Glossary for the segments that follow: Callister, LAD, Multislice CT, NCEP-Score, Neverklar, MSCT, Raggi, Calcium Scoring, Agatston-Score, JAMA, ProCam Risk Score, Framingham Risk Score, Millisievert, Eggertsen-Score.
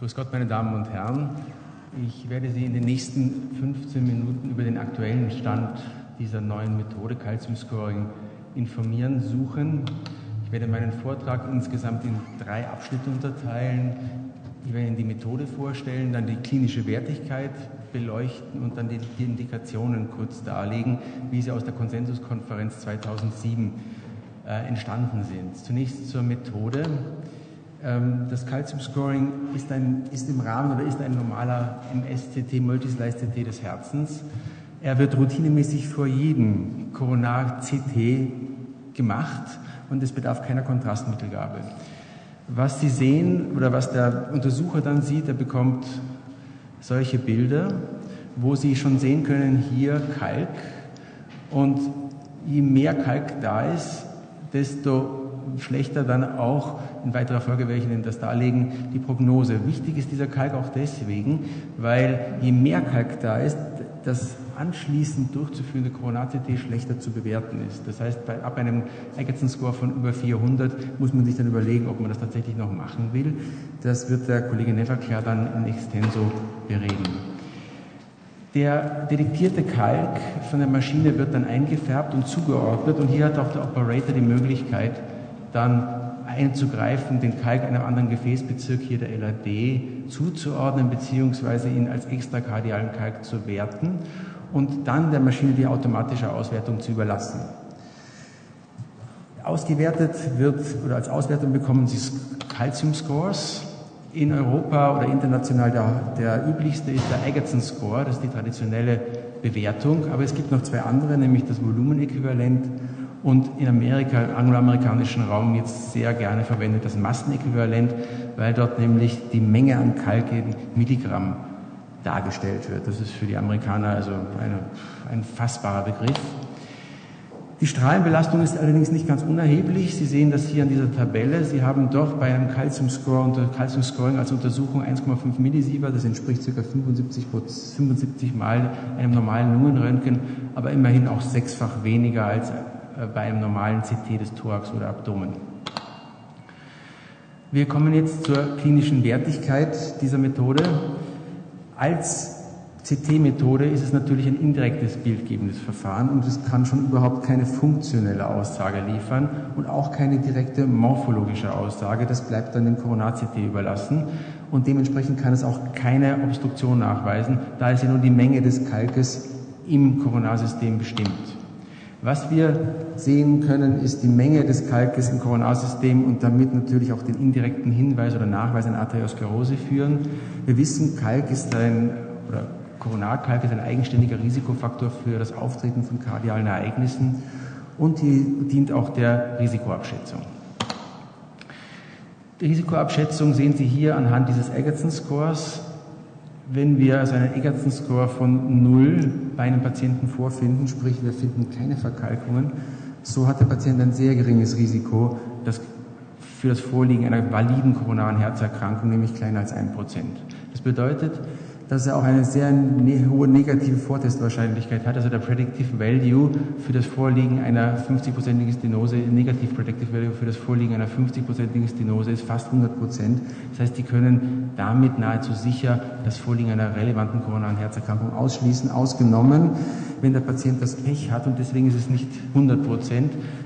Grüß Gott, meine Damen und Herren. Ich werde Sie in den nächsten 15 Minuten über den aktuellen Stand dieser neuen Methode Calcium Scoring informieren suchen. Ich werde meinen Vortrag insgesamt in 3 Abschnitte unterteilen. Ich werde Ihnen die Methode vorstellen, dann die klinische Wertigkeit beleuchten und dann die Indikationen kurz darlegen, wie sie aus der Konsensuskonferenz 2007 entstanden sind. Zunächst zur Methode. Das Calcium Scoring ist im Rahmen oder ist ein normaler MSCT, Multislice CT des Herzens. Er wird routinemäßig vor jedem Coronar-CT gemacht und es bedarf keiner Kontrastmittelgabe. Was Sie sehen oder was der Untersucher dann sieht, er bekommt solche Bilder, wo Sie schon sehen können, hier Kalk. Und je mehr Kalk da ist, desto schlechter dann auch, in weiterer Folge werde ich Ihnen das darlegen, die Prognose. Wichtig ist dieser Kalk auch deswegen, weil je mehr Kalk da ist, das anschließend durchzuführende Coronar-CT schlechter zu bewerten ist. Das heißt, ab einem Eggertsen-Score von über 400 muss man sich dann überlegen, ob man das tatsächlich noch machen will. Das wird der Kollege Neverklar dann in extenso bereden. Der detektierte Kalk von der Maschine wird dann eingefärbt und zugeordnet und hier hat auch der Operator die Möglichkeit, dann einzugreifen, den Kalk einem anderen Gefäßbezirk, hier der LAD, zuzuordnen bzw. ihn als extrakardialen Kalk zu werten und dann der Maschine die automatische Auswertung zu überlassen. Ausgewertet wird, oder als Auswertung bekommen Sie Calcium Scores. In Europa oder international der üblichste ist der Agatston-Score, das ist die traditionelle Bewertung, aber es gibt noch 2 andere, nämlich das Volumenäquivalent und in Amerika, im angloamerikanischen Raum jetzt sehr gerne verwendet das Massenäquivalent, weil dort nämlich die Menge an Kalk in Milligramm dargestellt wird. Das ist für die Amerikaner also ein fassbarer Begriff. Die Strahlenbelastung ist allerdings nicht ganz unerheblich. Sie sehen das hier an dieser Tabelle. Sie haben dort bei einem Calcium-Score unter Calcium Scoring als Untersuchung 1,5 Millisievert. Das entspricht ca. 75 Mal einem normalen Lungenröntgen, aber immerhin auch 6-fach weniger als bei einem normalen CT des Thorax oder Abdomen. Wir kommen jetzt zur klinischen Wertigkeit dieser Methode. Als CT-Methode ist es natürlich ein indirektes bildgebendes Verfahren und es kann schon überhaupt keine funktionelle Aussage liefern und auch keine direkte morphologische Aussage. Das bleibt dann dem Coronar-CT überlassen und dementsprechend kann es auch keine Obstruktion nachweisen, da es ja nur die Menge des Kalkes im Coronarsystem bestimmt. Was wir sehen können, ist die Menge des Kalkes im Koronarsystem und damit natürlich auch den indirekten Hinweis oder Nachweis an Arteriosklerose führen. Wir wissen, Koronarkalk ist ein eigenständiger Risikofaktor für das Auftreten von kardialen Ereignissen und dient auch der Risikoabschätzung. Die Risikoabschätzung sehen Sie hier anhand dieses Eggertsen-Scores. Wenn wir also einen Eggertsen-Score von 0 bei einem Patienten vorfinden, sprich wir finden keine Verkalkungen, so hat der Patient ein sehr geringes Risiko für das Vorliegen einer validen koronaren Herzerkrankung, nämlich kleiner als 1%. Das bedeutet, dass er auch eine sehr hohe negative Vortestwahrscheinlichkeit hat, also der Predictive Value für das Vorliegen einer 50-prozentigen Stenose, Negative Predictive Value für das Vorliegen einer 50-prozentigen Stenose ist fast 100%. Das heißt, die können damit nahezu sicher das Vorliegen einer relevanten koronaren Herzerkrankung ausschließen, ausgenommen, wenn der Patient das Pech hat, und deswegen ist es nicht 100%,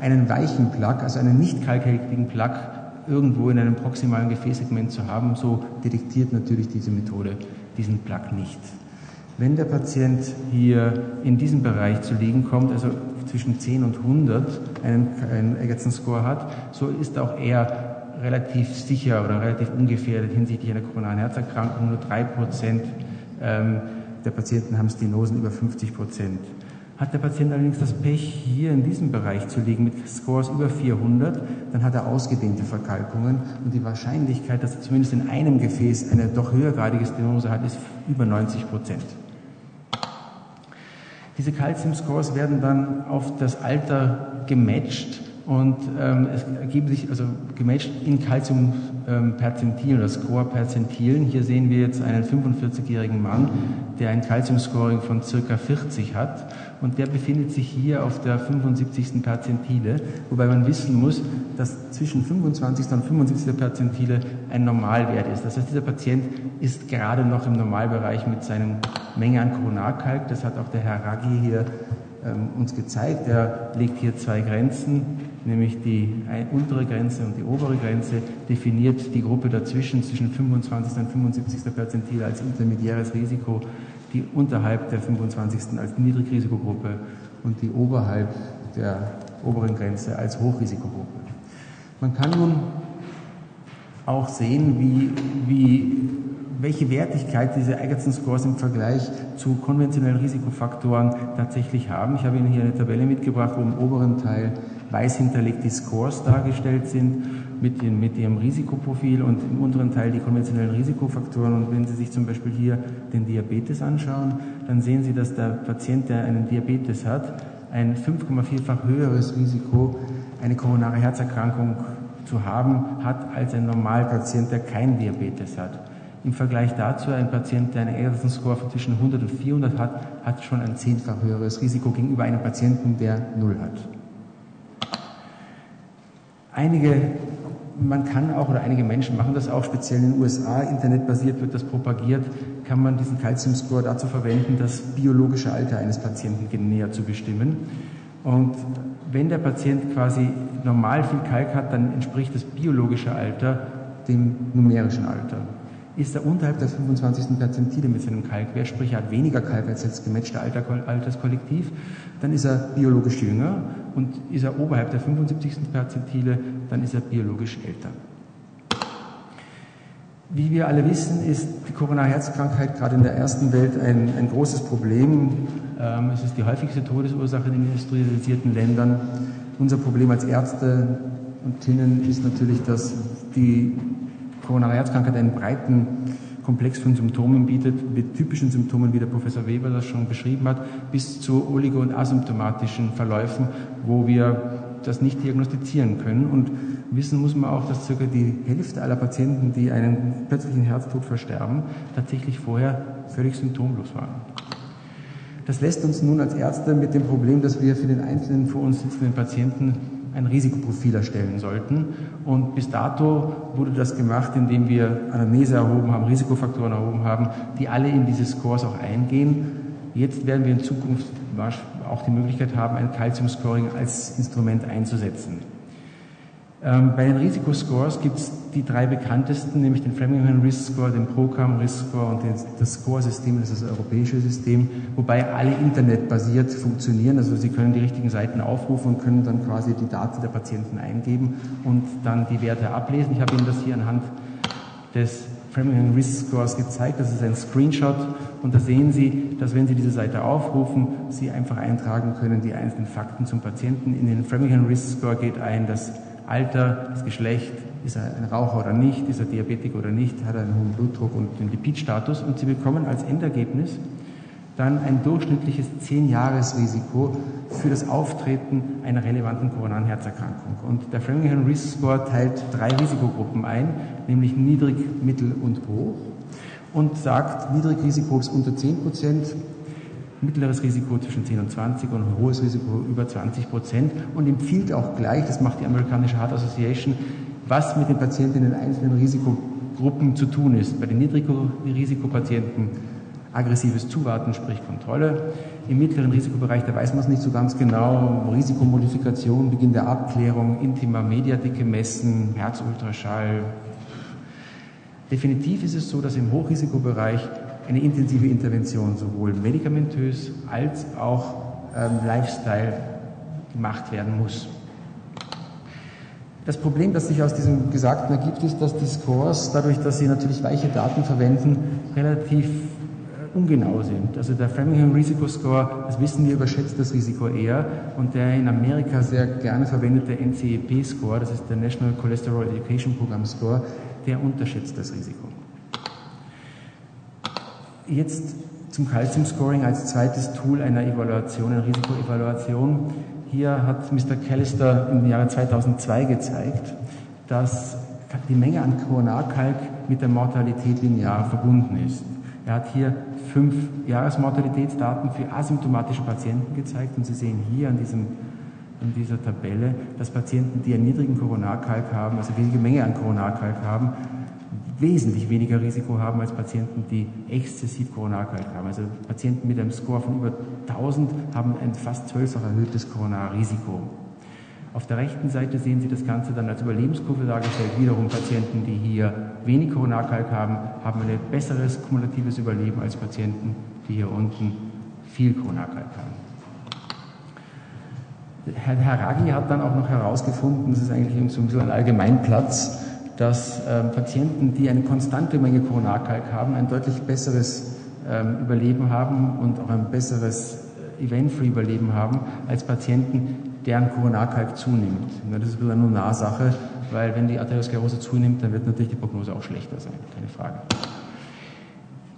einen weichen Plak, also einen nicht kalkhaltigen Plak, irgendwo in einem proximalen Gefäßsegment zu haben, so detektiert natürlich diese Methode diesen Plak nicht. Wenn der Patient hier in diesem Bereich zu liegen kommt, also zwischen 10 und 100 einen Eggertsen-Score hat, so ist auch er relativ sicher oder relativ ungefährdet hinsichtlich einer koronaren Herzerkrankung. Nur 3% der Patienten haben Stenosen über 50%. Hat der Patient allerdings das Pech, hier in diesem Bereich zu liegen mit Scores über 400, dann hat er ausgedehnte Verkalkungen und die Wahrscheinlichkeit, dass er zumindest in einem Gefäß eine doch höhergradige Stenose hat, ist über 90%. Diese Calcium Scores werden dann auf das Alter gematcht Und es ergeben sich, also gematcht in Calcium-Perzentilen oder Score-Perzentilen. Hier sehen wir jetzt einen 45-jährigen Mann, der ein Calcium-Scoring von ca. 40 hat. Und der befindet sich hier auf der 75. Perzentile, wobei man wissen muss, dass zwischen 25. und 75. Perzentile ein Normalwert ist. Das heißt, dieser Patient ist gerade noch im Normalbereich mit seinem Menge an Koronarkalk. Das hat auch der Herr Raggi hier uns gezeigt. Er legt hier zwei Grenzen, nämlich die untere Grenze und die obere Grenze, definiert die Gruppe dazwischen, zwischen 25. und 75. Perzentil als intermediäres Risiko, die unterhalb der 25. als Niedrigrisikogruppe und die oberhalb der oberen Grenze als Hochrisikogruppe. Man kann nun auch sehen, welche Wertigkeit diese Agatston-Scores im Vergleich zu konventionellen Risikofaktoren tatsächlich haben. Ich habe Ihnen hier eine Tabelle mitgebracht, wo im oberen Teil weiß hinterlegt die Scores dargestellt sind mit ihrem Risikoprofil und im unteren Teil die konventionellen Risikofaktoren. Und wenn Sie sich zum Beispiel hier den Diabetes anschauen, dann sehen Sie, dass der Patient, der einen Diabetes hat, ein 5,4-fach höheres Risiko, eine koronare Herzerkrankung zu haben, hat als ein Normalpatient, der keinen Diabetes hat. Im Vergleich dazu, ein Patient, der einen Eggertsen-Score von zwischen 100 und 400 hat, hat schon ein 10-fach höheres Risiko gegenüber einem Patienten, der 0 hat. Einige Menschen machen das auch, speziell in den USA, internetbasiert wird das propagiert, kann man diesen Calcium-Score dazu verwenden, das biologische Alter eines Patienten näher zu bestimmen. Und wenn der Patient quasi normal viel Kalk hat, dann entspricht das biologische Alter dem numerischen Alter. Ist er unterhalb der 25. Perzentile mit seinem Kalkwert, sprich er hat weniger Kalk als das gematchte Alterskollektiv, dann ist er biologisch jünger, und ist er oberhalb der 75. Perzentile, dann ist er biologisch älter. Wie wir alle wissen, ist die koronare Herzkrankheit gerade in der ersten Welt ein großes Problem. Es ist die häufigste Todesursache in den industrialisierten Ländern. Unser Problem als Ärzte und Ärztinnen ist natürlich, dass die koronare Herzkrankheit einen breiten Komplex von Symptomen bietet, mit typischen Symptomen, wie der Professor Weber das schon beschrieben hat, bis zu oligo- und asymptomatischen Verläufen, wo wir das nicht diagnostizieren können. Und wissen muss man auch, dass circa die Hälfte aller Patienten, die einen plötzlichen Herztod versterben, tatsächlich vorher völlig symptomlos waren. Das lässt uns nun als Ärzte mit dem Problem, dass wir für den einzelnen vor uns sitzenden Patienten ein Risikoprofil erstellen sollten. Und bis dato wurde das gemacht, indem wir Anamnese erhoben haben, Risikofaktoren erhoben haben, die alle in diese Scores auch eingehen. Jetzt werden wir in Zukunft auch die Möglichkeit haben, ein Calcium-Scoring als Instrument einzusetzen. Bei den Risikoscores gibt es die drei bekanntesten, nämlich den Framingham Risk Score, den ProCam Risk Score und das Score-System, das ist das europäische System, wobei alle internetbasiert funktionieren. Also Sie können die richtigen Seiten aufrufen und können dann quasi die Daten der Patienten eingeben und dann die Werte ablesen. Ich habe Ihnen das hier anhand des Framingham Risk Scores gezeigt. Das ist ein Screenshot, und da sehen Sie, dass wenn Sie diese Seite aufrufen, Sie einfach eintragen können die einzelnen Fakten zum Patienten. In den Framingham Risk Score geht ein das Alter, das Geschlecht, ist er ein Raucher oder nicht, ist er Diabetiker oder nicht, hat er einen hohen Blutdruck und den Lipidstatus, und Sie bekommen als Endergebnis dann ein durchschnittliches 10-Jahres-Risiko für das Auftreten einer relevanten koronaren Herzerkrankung. Und der Framingham Risk Score teilt 3 Risikogruppen ein, nämlich niedrig, mittel und hoch, und sagt, Niedrigrisiko ist unter 10%, mittleres Risiko zwischen 10 und 20 und hohes Risiko über 20%, und empfiehlt auch gleich, das macht die amerikanische Heart Association, was mit den Patienten in den einzelnen Risikogruppen zu tun ist. Bei den Niedrigrisikopatienten aggressives Zuwarten, sprich Kontrolle. Im mittleren Risikobereich, da weiß man es nicht so ganz genau, Risikomodifikation, Beginn der Abklärung, Intima Media Dicke messen, Herzultraschall. Definitiv ist es so, dass im Hochrisikobereich eine intensive Intervention sowohl medikamentös als auch Lifestyle gemacht werden muss. Das Problem, das sich aus diesem Gesagten ergibt, ist, dass die Scores, dadurch, dass sie natürlich weiche Daten verwenden, relativ ungenau sind. Also der Framingham Risikoscore, das wissen wir, überschätzt das Risiko eher, und der in Amerika sehr gerne verwendete NCEP-Score, das ist der National Cholesterol Education Program Score, der unterschätzt das Risiko. Jetzt zum Calcium Scoring als zweites Tool einer Risikoevaluation. Hier hat Mr. Callister im Jahre 2002 gezeigt, dass die Menge an Koronarkalk mit der Mortalität linear verbunden ist. Er hat hier 5 Jahresmortalitätsdaten für asymptomatische Patienten gezeigt und Sie sehen hier an dieser Tabelle, dass Patienten, die einen niedrigen Koronarkalk haben, also wenige Menge an Koronarkalk haben, wesentlich weniger Risiko haben als Patienten, die exzessiv Koronarkalk haben. Also Patienten mit einem Score von über 1000 haben ein fast 12-fach erhöhtes Koronarrisiko. Auf der rechten Seite sehen Sie das Ganze dann als Überlebenskurve dargestellt. Wiederum Patienten, die hier wenig Koronarkalk haben, haben ein besseres kumulatives Überleben als Patienten, die hier unten viel Koronarkalk haben. Herr Raghi hat dann auch noch herausgefunden, das ist eigentlich so ein bisschen ein Allgemeinplatz, dass Patienten, die eine konstante Menge Koronarkalk haben, ein deutlich besseres Überleben haben und auch ein besseres Event-Free-Überleben haben, als Patienten, deren Koronarkalk zunimmt. Na, das ist wieder nur Nahsache, weil wenn die Arteriosklerose zunimmt, dann wird natürlich die Prognose auch schlechter sein, keine Frage.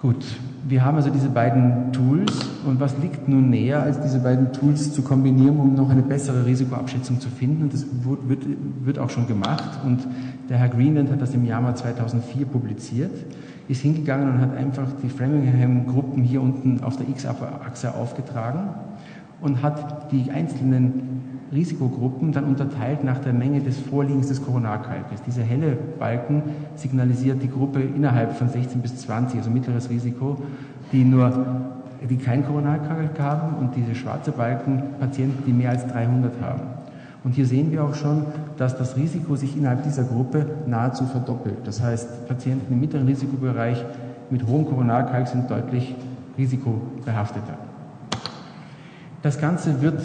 Gut, wir haben also diese beiden Tools und was liegt nun näher, als diese beiden Tools zu kombinieren, um noch eine bessere Risikoabschätzung zu finden, und das wird auch schon gemacht, und der Herr Greenland hat das im JAMA 2004 publiziert, ist hingegangen und hat einfach die Framingham-Gruppen hier unten auf der X-Achse aufgetragen und hat die einzelnen Risikogruppen dann unterteilt nach der Menge des Vorliegens des Koronarkalkes. Dieser helle Balken signalisiert die Gruppe innerhalb von 16 bis 20, also mittleres Risiko, die kein Koronarkalk haben, und diese schwarze Balken Patienten, die mehr als 300 haben. Und hier sehen wir auch schon, dass das Risiko sich innerhalb dieser Gruppe nahezu verdoppelt. Das heißt, Patienten im mittleren Risikobereich mit hohem Koronarkalk sind deutlich risikobehafteter. Das Ganze wird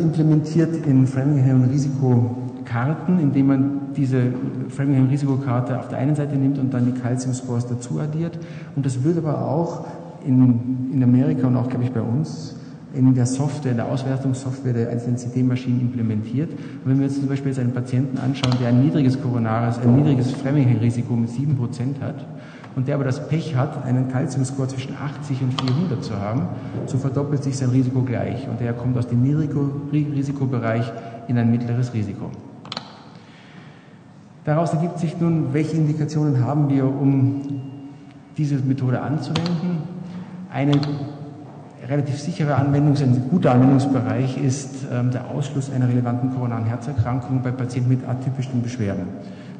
implementiert in Framingham-Risikokarten, indem man diese Framingham-Risikokarte auf der einen Seite nimmt und dann die Calcium-Scores dazu addiert. Und das wird aber auch in Amerika und auch, glaube ich, bei uns in der Software, in der Auswertungssoftware der einzelnen CT-Maschinen implementiert. Und wenn wir uns zum Beispiel jetzt einen Patienten anschauen, der ein niedriges Framingham-Risiko mit 7% hat, und der aber das Pech hat, einen Calcium-Score zwischen 80 und 400 zu haben, so verdoppelt sich sein Risiko gleich. Und er kommt aus dem Niedrigrisikobereich in ein mittleres Risiko. Daraus ergibt sich nun, welche Indikationen haben wir, um diese Methode anzuwenden. Eine relativ sichere Anwendung, ein guter Anwendungsbereich ist der Ausschluss einer relevanten koronaren Herzerkrankung bei Patienten mit atypischen Beschwerden.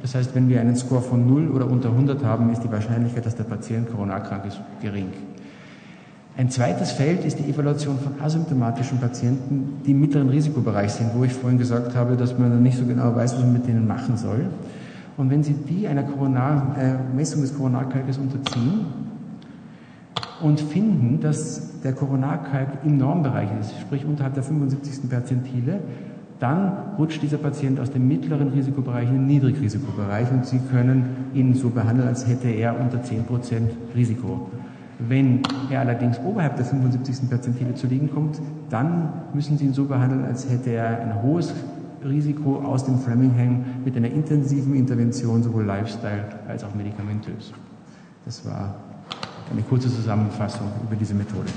Das heißt, wenn wir einen Score von 0 oder unter 100 haben, ist die Wahrscheinlichkeit, dass der Patient koronarkrank ist, gering. Ein zweites Feld ist die Evaluation von asymptomatischen Patienten, die im mittleren Risikobereich sind, wo ich vorhin gesagt habe, dass man dann nicht so genau weiß, was man mit denen machen soll. Und wenn Sie die einer Messung des Koronarkalkes unterziehen und finden, dass der Koronarkalk im Normbereich ist, sprich unterhalb der 75. Perzentile, dann rutscht dieser Patient aus dem mittleren Risikobereich in den Niedrigrisikobereich und Sie können ihn so behandeln, als hätte er unter 10% Risiko. Wenn er allerdings oberhalb der 75. Perzentile zu liegen kommt, dann müssen Sie ihn so behandeln, als hätte er ein hohes Risiko aus dem Framingham mit einer intensiven Intervention, sowohl Lifestyle als auch medikamentös. Das war eine kurze Zusammenfassung über diese Methode.